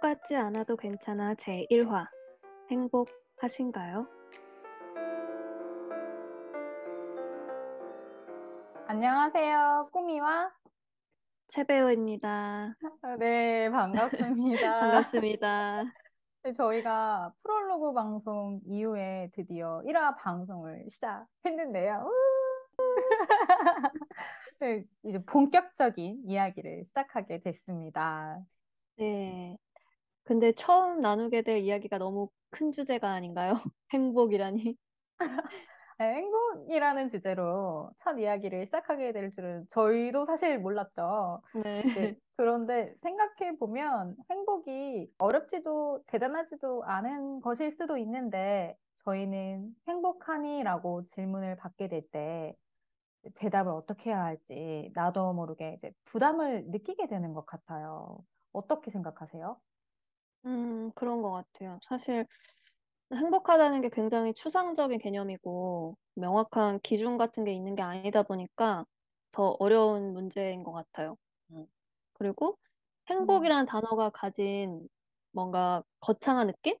똑같지 않아도 괜찮아 제1화 행복하신가요? 안녕하세요. 꾸미와 최배우입니다. 네, 반갑습니다. 반갑습니다. 네, 저희가 프롤로그 방송 이후에 드디어 1화 방송을 시작했는데요. 네, 이제 본격적인 이야기를 시작하게 됐습니다. 네. 근데 처음 나누게 될 이야기가 너무 큰 주제가 아닌가요? 행복이라니. 네, 행복이라는 주제로 첫 이야기를 시작하게 될 줄은 저희도 사실 몰랐죠. 네. 네, 그런데 생각해보면 행복이 어렵지도 대단하지도 않은 것일 수도 있는데 저희는 행복하니? 라고 질문을 받게 될 때 대답을 어떻게 해야 할지 나도 모르게 이제 부담을 느끼게 되는 것 같아요. 어떻게 생각하세요? 그런 것 같아요. 사실 행복하다는 게 굉장히 추상적인 개념이고 명확한 기준 같은 게 있는 게 아니다 보니까 더 어려운 문제인 것 같아요. 음. 그리고 행복이라는 단어가 가진 뭔가 거창한 느낌?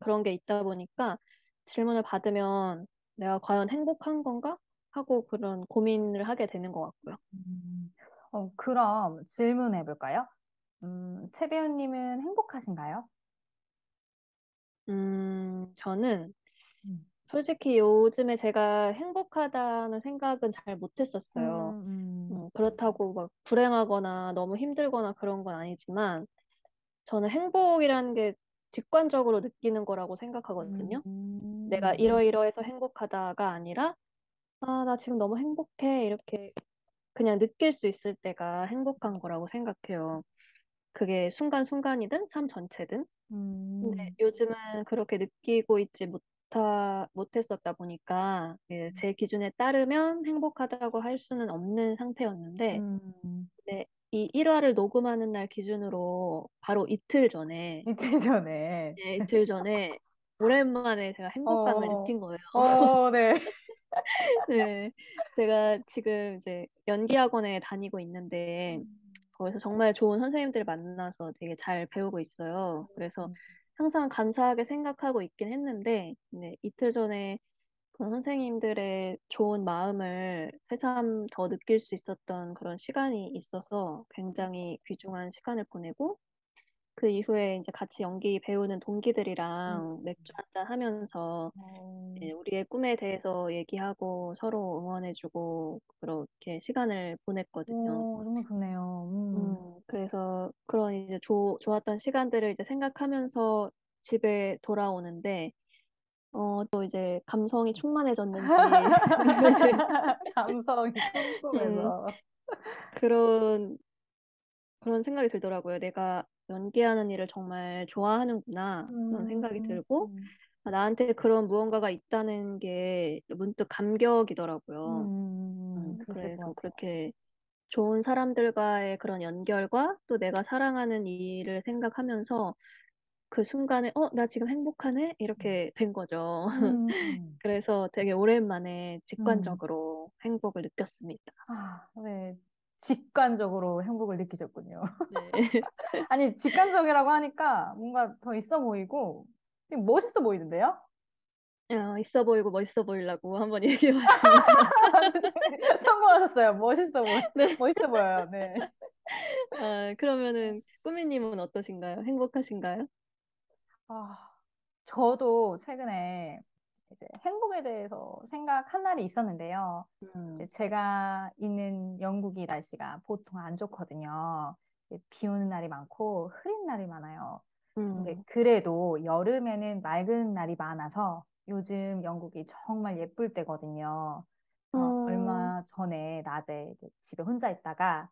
그런 게 있다 보니까 질문을 받으면 내가 과연 행복한 건가? 하고 그런 고민을 하게 되는 것 같고요. 그럼 질문해볼까요? 채배우님은 행복하신가요? 저는 솔직히 요즘에 제가 행복하다는 생각은 잘 못했었어요. 그렇다고 막 불행하거나 너무 힘들거나 그런 건 아니지만 저는 행복이라는 게 직관적으로 느끼는 거라고 생각하거든요. 내가 이러이러해서 행복하다가 아니라 아, 나 지금 너무 행복해. 이렇게 그냥 느낄 수 있을 때가 행복한 거라고 생각해요. 그게 순간순간이든 삶 전체든. 근데 요즘은 그렇게 느끼고 있지 못했었다 보니까 제 기준에 따르면 행복하다고 할 수는 없는 상태였는데 근데 이 1화를 녹음하는 날 기준으로 바로 이틀 전에 오랜만에 제가 행복감을 느낀 거예요. 네. 네, 제가 지금 이제 연기학원에 다니고 있는데 거기서 정말 좋은 선생님들 만나서 되게 잘 배우고 있어요. 그래서 항상 감사하게 생각하고 있긴 했는데 네, 이틀 전에 그런 선생님들의 좋은 마음을 새삼 더 느낄 수 있었던 그런 시간이 있어서 굉장히 귀중한 시간을 보내고 그 이후에 이제 같이 연기 배우는 동기들이랑 맥주 한잔 하면서 우리의 꿈에 대해서 얘기하고 서로 응원해주고 그렇게 시간을 보냈거든요. 너무 좋네요. 그래서 그런 이제 좋았던 시간들을 이제 생각하면서 집에 돌아오는데 또 이제 감성이 충만해졌는지 감성이 충만해서 그런 생각이 들더라고요. 내가 연기하는 일을 정말 좋아하는구나 그런 생각이 들고 나한테 그런 무언가가 있다는 게 문득 감격이더라고요. 그래서 그렇게 좋은 사람들과의 그런 연결과 또 내가 사랑하는 일을 생각하면서 그 순간에 나 지금 행복하네? 이렇게 된 거죠. 그래서 되게 오랜만에 직관적으로 행복을 느꼈습니다. 아, 네. 직관적으로 행복을 느끼셨군요. 네. 아니 직관적이라고 하니까 뭔가 더 있어 보이고 멋있어 보이는데요? 있어 보이고 멋있어 보이려고 한번 얘기해봤습니다. 성공하셨어요. 네. 멋있어 보여요. 네. 그러면은 꾸미님은 어떠신가요? 행복하신가요? 저도 최근에 이제 행복에 대해서 생각한 날이 있었는데요. 제가 있는 영국이 날씨가 보통 안 좋거든요. 비 오는 날이 많고 흐린 날이 많아요. 근데 그래도 여름에는 맑은 날이 많아서 요즘 영국이 정말 예쁠 때거든요. 얼마 전에 낮에 집에 혼자 있다가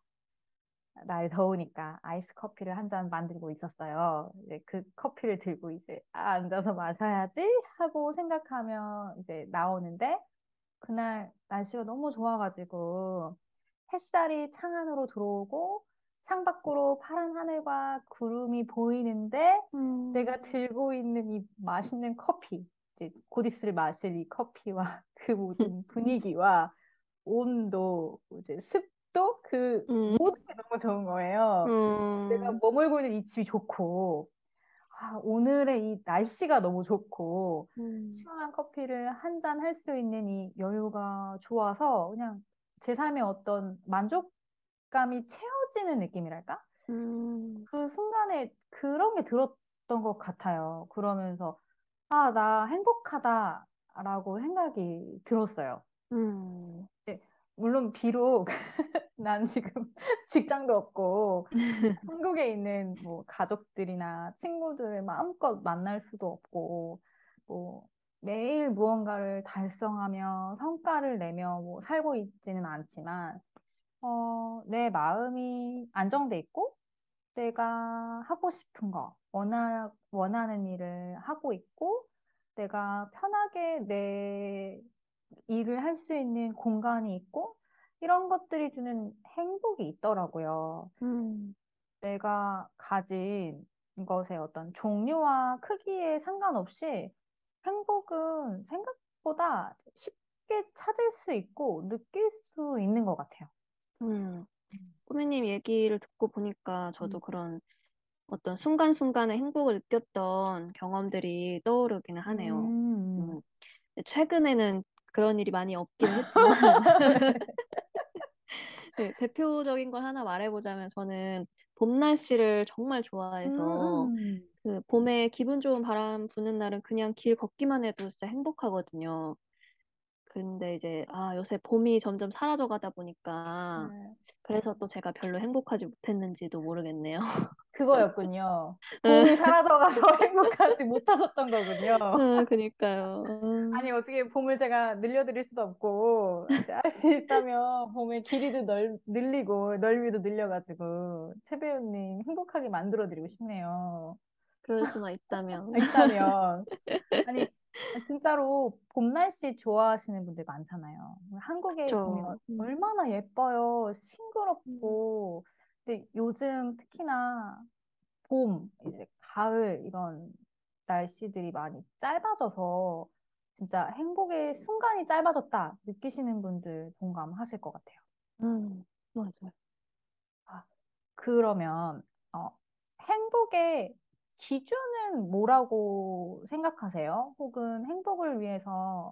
날 더우니까 아이스 커피를 한 잔 만들고 있었어요. 이제 그 커피를 들고 이제 앉아서 마셔야지 하고 생각하며 이제 나오는데 그날 날씨가 너무 좋아가지고 햇살이 창 안으로 들어오고 창 밖으로 파란 하늘과 구름이 보이는데 내가 들고 있는 이 맛있는 커피, 이제 곧 있을 마실 이 커피와 그 모든 분위기와 온도, 이제 습 집도 그 모든 게 너무 좋은 거예요. 내가 머물고 있는 이 집이 좋고, 아, 오늘의 이 날씨가 너무 좋고, 시원한 커피를 한 잔 할 수 있는 이 여유가 좋아서 그냥 제 삶에 어떤 만족감이 채워지는 느낌이랄까? 그 순간에 그런 게 들었던 것 같아요. 그러면서, 아, 나 행복하다라고 생각이 들었어요. 음. 물론 비록 난 지금 직장도 없고 한국에 있는 뭐 가족들이나 친구들을 마음껏 만날 수도 없고 뭐 매일 무언가를 달성하며 성과를 내며 뭐 살고 있지는 않지만 내 마음이 안정돼 있고 내가 하고 싶은 거 원하는 일을 하고 있고 내가 편하게 내 일을 할 수 있는 공간이 있고 이런 것들이 주는 행복이 있더라고요. 내가 가진 것의 어떤 종류와 크기에 상관없이 행복은 생각보다 쉽게 찾을 수 있고 느낄 수 있는 것 같아요. 꾸미님 얘기를 듣고 보니까 저도 그런 어떤 순간순간의 행복을 느꼈던 경험들이 떠오르기는 하네요. 최근에는 그런 일이 많이 없긴 했지만 네, 대표적인 걸 하나 말해보자면 저는 봄 날씨를 정말 좋아해서 그 봄에 기분 좋은 바람 부는 날은 그냥 길 걷기만 해도 진짜 행복하거든요. 근데 이제 아 요새 봄이 점점 사라져가다 보니까 그래서 또 제가 별로 행복하지 못했는지도 모르겠네요. 그거였군요. 봄이 사라져가서 행복하지 못하셨던 거군요. 그러니까요. 아니 어떻게 봄을 제가 늘려드릴 수도 없고 할 수 있다면 봄의 길이도 늘리고 넓이도 늘려가지고 최배우님 행복하게 만들어드리고 싶네요. 그럴 수만 있다면. 있다면. 아니 진짜로 봄 날씨 좋아하시는 분들 많잖아요. 한국에 보면 얼마나 예뻐요. 싱그럽고. 근데 요즘 특히나 봄, 이제 가을 이런 날씨들이 많이 짧아져서 진짜 행복의 순간이 짧아졌다 느끼시는 분들 공감하실 것 같아요. 맞아요. 아, 그러면 행복의 기준은 뭐라고 생각하세요? 혹은 행복을 위해서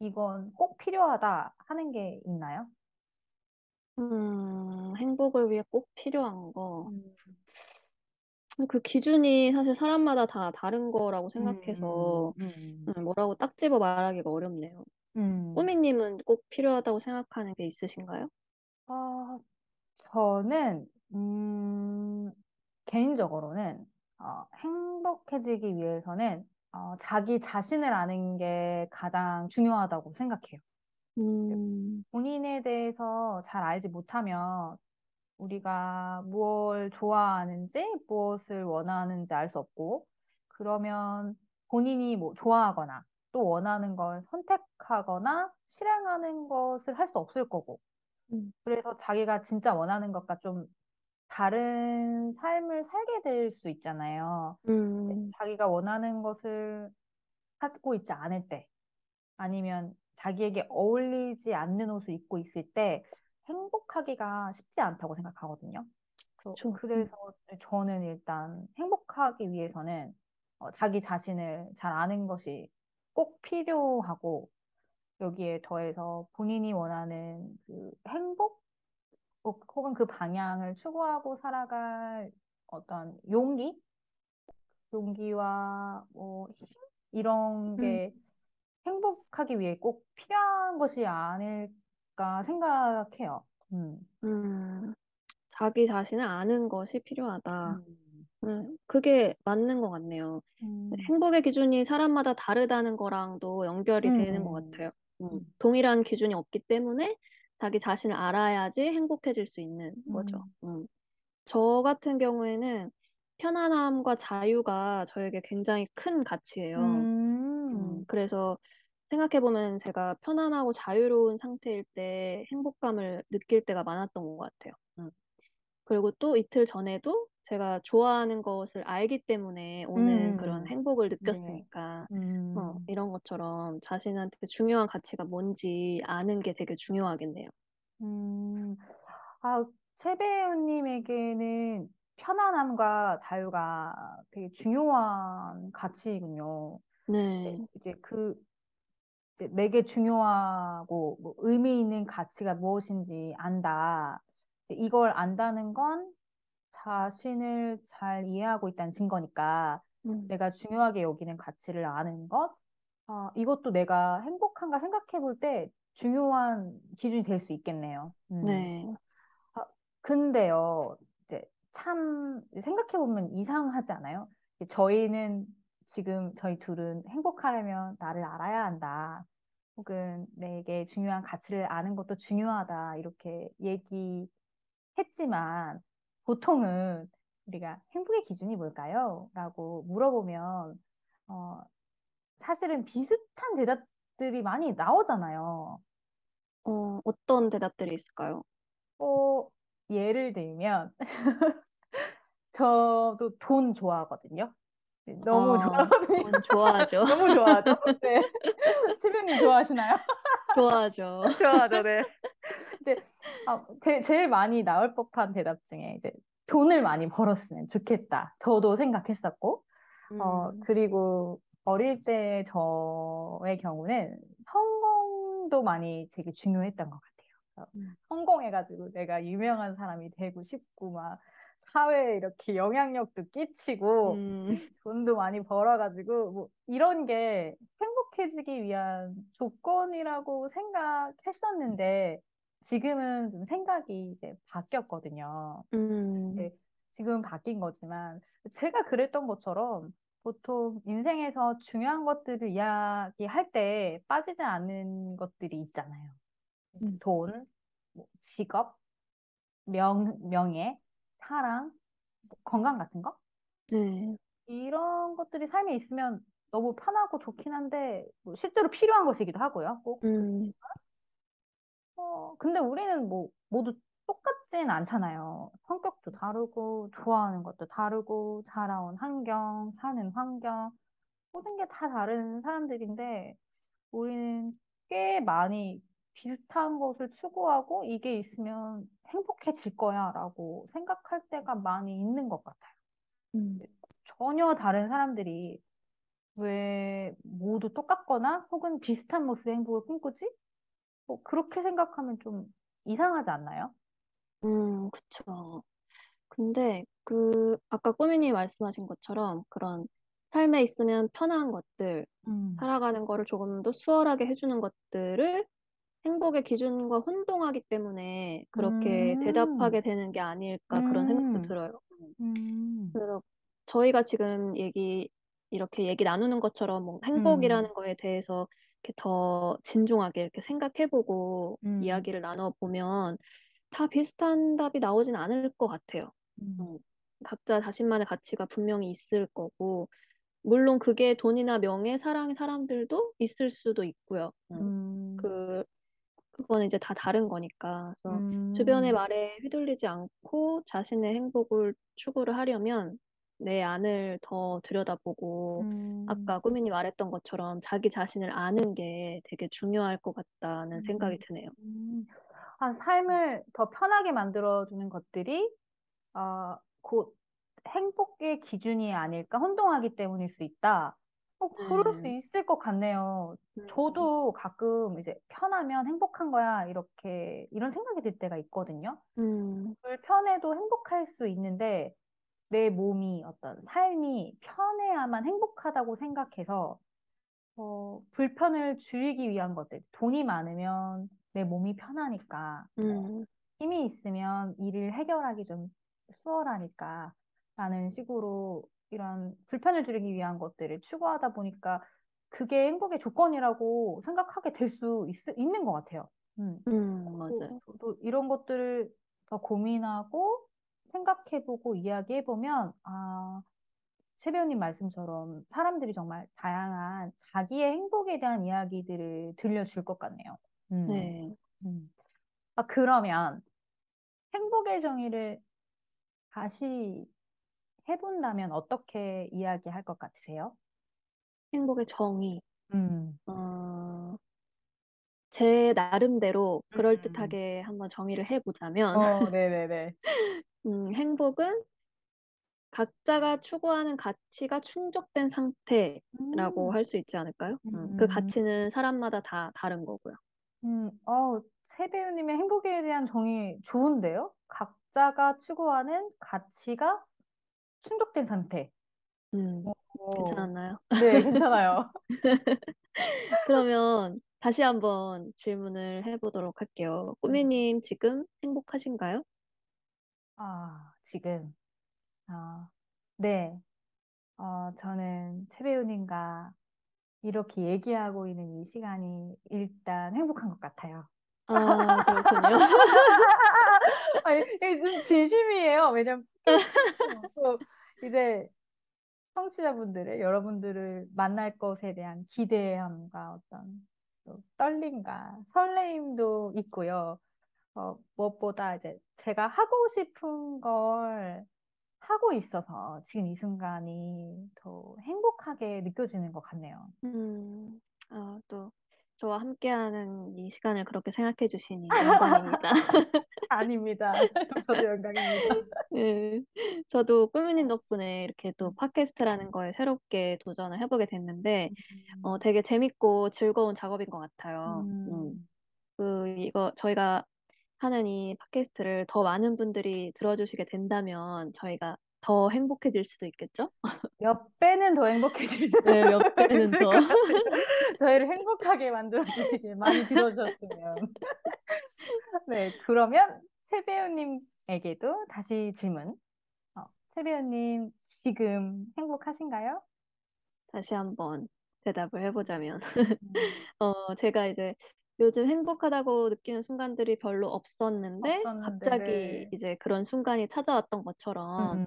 이건 꼭 필요하다 하는 게 있나요? 행복을 위해 꼭 필요한 거. 그 기준이 사실 사람마다 다 다른 거라고 생각해서 뭐라고 딱 집어 말하기가 어렵네요. 꾸미님은 꼭 필요하다고 생각하는 게 있으신가요? 저는 개인적으로는 행복해지기 위해서는 자기 자신을 아는 게 가장 중요하다고 생각해요. 본인에 대해서 잘 알지 못하면 우리가 무엇을 좋아하는지 무엇을 원하는지 알 수 없고 그러면 본인이 뭐 좋아하거나 또 원하는 걸 선택하거나 실행하는 것을 할 수 없을 거고 그래서 자기가 진짜 원하는 것과 좀 다른 삶을 살게 될 수 있잖아요. 자기가 원하는 것을 하고 있지 않을 때 아니면 자기에게 어울리지 않는 옷을 입고 있을 때 행복하기가 쉽지 않다고 생각하거든요. 그래서 저는 일단 행복하기 위해서는 자기 자신을 잘 아는 것이 꼭 필요하고 여기에 더해서 본인이 원하는 그 행복 혹은 그 방향을 추구하고 살아갈 어떤 용기와 뭐 힘? 이런 게 행복하기 위해 꼭 필요한 것이 아닐까 생각해요. 자기 자신을 아는 것이 필요하다. 그게 맞는 것 같네요. 행복의 기준이 사람마다 다르다는 거랑도 연결이 되는 것 같아요. 동일한 기준이 없기 때문에 자기 자신을 알아야지 행복해질 수 있는 거죠. 저 같은 경우에는 편안함과 자유가 저에게 굉장히 큰 가치예요. 그래서 생각해보면 제가 편안하고 자유로운 상태일 때 행복감을 느낄 때가 많았던 것 같아요. 그리고 또 이틀 전에도 제가 좋아하는 것을 알기 때문에 오는 그런 행복을 느꼈으니까 네. 이런 것처럼 자신한테 중요한 가치가 뭔지 아는 게 되게 중요하겠네요. 아, 최 배우님에게는 편안함과 자유가 되게 중요한 가치이군요. 네, 이제 내게 중요하고 뭐 의미 있는 가치가 무엇인지 안다. 이걸 안다는 건 자신을 잘 이해하고 있다는 증거니까 음, 내가 중요하게 여기는 가치를 아는 것, 아, 이것도 내가 행복한가 생각해 볼 때 중요한 기준이 될 수 있겠네요. 네, 아, 근데요, 이제 참 생각해보면 이상하지 않아요? 저희는 지금 저희 둘은 행복하려면 나를 알아야 한다. 혹은 내게 중요한 가치를 아는 것도 중요하다. 이렇게 얘기했지만 보통은 우리가 행복의 기준이 뭘까요? 라고 물어보면 어, 사실은 비슷한 대답들이 많이 나오잖아요. 어떤 대답들이 있을까요? 어, 예를 들면 저도 돈 좋아하거든요. 네, 너무 좋아하거든요. 돈 좋아하죠. 너무 좋아하죠? 네. 치료님 좋아하시나요? 좋아하죠. 좋아하죠, 네. 이제 제일 많이 나올 법한 대답 중에 이제 돈을 많이 벌었으면 좋겠다. 저도 생각했었고, 음, 그리고 어릴 때 저의 경우는 성공도 많이 되게 중요했던 것 같아요. 그래서 음, 성공해가지고 내가 유명한 사람이 되고 싶고 막 사회에 이렇게 영향력도 끼치고 음, 돈도 많이 벌어가지고 뭐 이런 게 행복해지기 위한 조건이라고 생각했었는데 지금은 좀 생각이 이제 바뀌었거든요. 음, 네, 지금 바뀐 거지만 제가 그랬던 것처럼 보통 인생에서 중요한 것들을 이야기할 때 빠지지 않는 것들이 있잖아요. 음, 돈, 뭐 직업, 명예, 사랑, 뭐 건강 같은 거? 네, 이런 것들이 삶에 있으면 너무 편하고 좋긴 한데 뭐 실제로 필요한 것이기도 하고요. 꼭 음, 그렇지만 근데 우리는 뭐 모두 똑같진 않잖아요. 성격도 다르고 좋아하는 것도 다르고 자라온 환경, 사는 환경 모든 게 다 다른 사람들인데 우리는 꽤 많이 비슷한 것을 추구하고 이게 있으면 행복해질 거야라고 생각할 때가 많이 있는 것 같아요. 음, 전혀 다른 사람들이 왜 모두 똑같거나 혹은 비슷한 모습의 행복을 꿈꾸지? 뭐 그렇게 생각하면 좀 이상하지 않나요? 그쵸. 근데 아까 꾸미님 말씀하신 것처럼 그런 삶에 있으면 편한 것들, 음, 살아가는 거를 조금 더 수월하게 해주는 것들을 행복의 기준과 혼동하기 때문에 그렇게 음, 대답하게 되는 게 아닐까 그런 생각도 음, 들어요. 음, 그래서 저희가 지금 이렇게 얘기 나누는 것처럼 뭔가 음, 행복이라는 거에 대해서 이렇게 더 진중하게 이렇게 생각해보고 음, 이야기를 나눠보면 다 비슷한 답이 나오진 않을 것 같아요. 음, 음, 각자 자신만의 가치가 분명히 있을 거고, 물론 그게 돈이나 명예, 사랑의 사람들도 있을 수도 있고요. 음, 그 그건 이제 다 다른 거니까. 그래서 주변의 음, 말에 휘둘리지 않고 자신의 행복을 추구를 하려면 내 안을 더 들여다보고 아까 음, 꾸미님 말했던 것처럼 자기 자신을 아는 게 되게 중요할 것 같다는 생각이 드네요. 음. 삶을 더 편하게 만들어주는 것들이 곧 행복의 기준이 아닐까, 혼동하기 때문일 수 있다. 그럴 수 네. 있을 것 같네요. 음, 저도 가끔 이제 편하면 행복한 거야, 이렇게, 이런 생각이 들 때가 있거든요. 음, 불편해도 행복할 수 있는데, 내 몸이 어떤 삶이 편해야만 행복하다고 생각해서, 불편을 줄이기 위한 것들. 돈이 많으면 내 몸이 편하니까, 뭐, 음, 힘이 있으면 일을 해결하기 좀 수월하니까, 라는 식으로 이런 불편을 줄이기 위한 것들을 추구하다 보니까 그게 행복의 조건이라고 생각하게 될 수 있는 것 같아요. 음. 맞아요. 저도 이런 것들을 더 고민하고 생각해보고 이야기해보면, 최 배우님 말씀처럼 사람들이 정말 다양한 자기의 행복에 대한 이야기들을 들려줄 것 같네요. 음. 네. 음. 그러면 행복의 정의를 다시 해본다면 어떻게 이야기할 것 같으세요? 행복의 정의. 음. 어, 제 나름대로 음. 그럴듯하게 한번 정의를 해보자면, 네네네. 행복은 각자가 추구하는 가치가 충족된 상태라고 음, 할 수 있지 않을까요? 그 음, 가치는 사람마다 다 다른 거고요. 새 배우님의 행복에 대한 정의 좋은데요? 각자가 추구하는 가치가 충족된 상태. 음, 오, 괜찮았나요? 네, 괜찮아요. 그러면 다시 한번 질문을 해보도록 할게요. 음. 꾸미님, 지금 행복하신가요? 지금. 아, 네. 저는 최 배우님과 이렇게 얘기하고 있는 이 시간이 일단 행복한 것 같아요. 아, 그렇군요. 아니, 이게 좀 진심이에요. 왜냐면 또 이제 청취자분들의 여러분들을 만날 것에 대한 기대함과 어떤 또 떨림과 설레임도 있고요. 무엇보다 이제 제가 하고 싶은 걸 하고 있어서 지금 이 순간이 더 행복하게 느껴지는 것 같네요. 또 저와 함께하는 이 시간을 그렇게 생각해 주시니 영광입니다. 아닙니다. 저도 영광입니다. 네, 저도 꾸미님 덕분에 이렇게 또 팟캐스트라는 거에 새롭게 도전을 해보게 됐는데, 음, 되게 재밌고 즐거운 작업인 것 같아요. 음, 이거 저희가 하는 이 팟캐스트를 더 많은 분들이 들어주시게 된다면 저희가 더 행복해질 수도 있겠죠? 몇 배는 더 행복해질 네, 몇 배는 것 더. 같아요. 저희를 행복하게 만들어 주시길 많이 빌어주셨으면. 네, 그러면 세배우님에게도 다시 질문. 세배우님 지금 행복하신가요? 다시 한번 대답을 해보자면, 음, 제가 이제 요즘 행복하다고 느끼는 순간들이 별로 없었는데, 없었는데, 갑자기 네. 이제 그런 순간이 찾아왔던 것처럼, 음,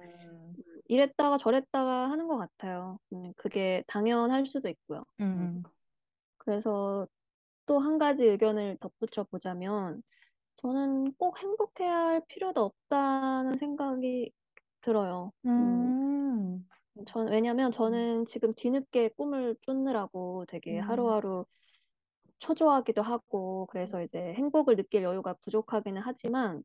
이랬다가 저랬다가 하는 것 같아요. 그게 당연할 수도 있고요. 음, 음, 그래서 또 한 가지 의견을 덧붙여 보자면, 저는 꼭 행복해야 할 필요도 없다는 생각이 들어요. 음, 왜냐면 저는 지금 뒤늦게 꿈을 쫓느라고 되게 음, 하루하루 초조하기도 하고, 그래서 이제 행복을 느낄 여유가 부족하기는 하지만,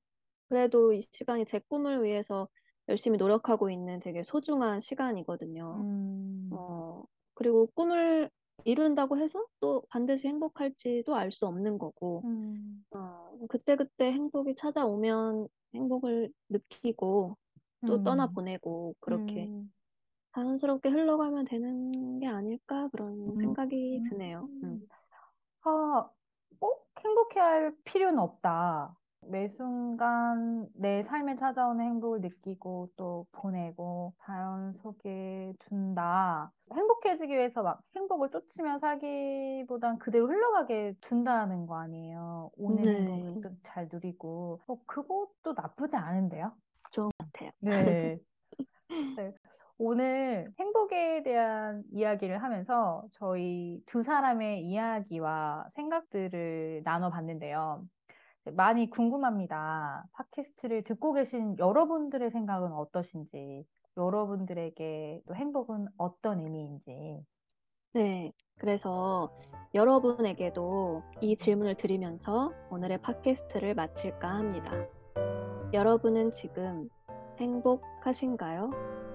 그래도 이 시간이 제 꿈을 위해서 열심히 노력하고 있는 되게 소중한 시간이거든요. 음, 어, 그리고 꿈을 이룬다고 해서 또 반드시 행복할지도 알 수 없는 거고, 음, 그때그때 행복이 찾아오면 행복을 느끼고, 또 음, 떠나보내고, 그렇게 음. 자연스럽게 흘러가면 되는 게 아닐까 그런 음, 생각이 드네요. 음. 아, 꼭 행복해야 할 필요는 없다. 매 순간 내 삶에 찾아오는 행복을 느끼고 또 보내고 자연 속에 둔다. 행복해지기 위해서 막 행복을 쫓으며 살기보단 그대로 흘러가게 둔다는 거 아니에요. 오는 행복을 네, 또 잘 누리고. 그것도 나쁘지 않은데요. 좋은 것 같아요. 네. 네. 오늘 행복에 대한 이야기를 하면서 저희 두 사람의 이야기와 생각들을 나눠봤는데요. 많이 궁금합니다. 팟캐스트를 듣고 계신 여러분들의 생각은 어떠신지, 여러분들에게 또 행복은 어떤 의미인지. 네, 그래서 여러분에게도 이 질문을 드리면서 오늘의 팟캐스트를 마칠까 합니다. 여러분은 지금 행복하신가요?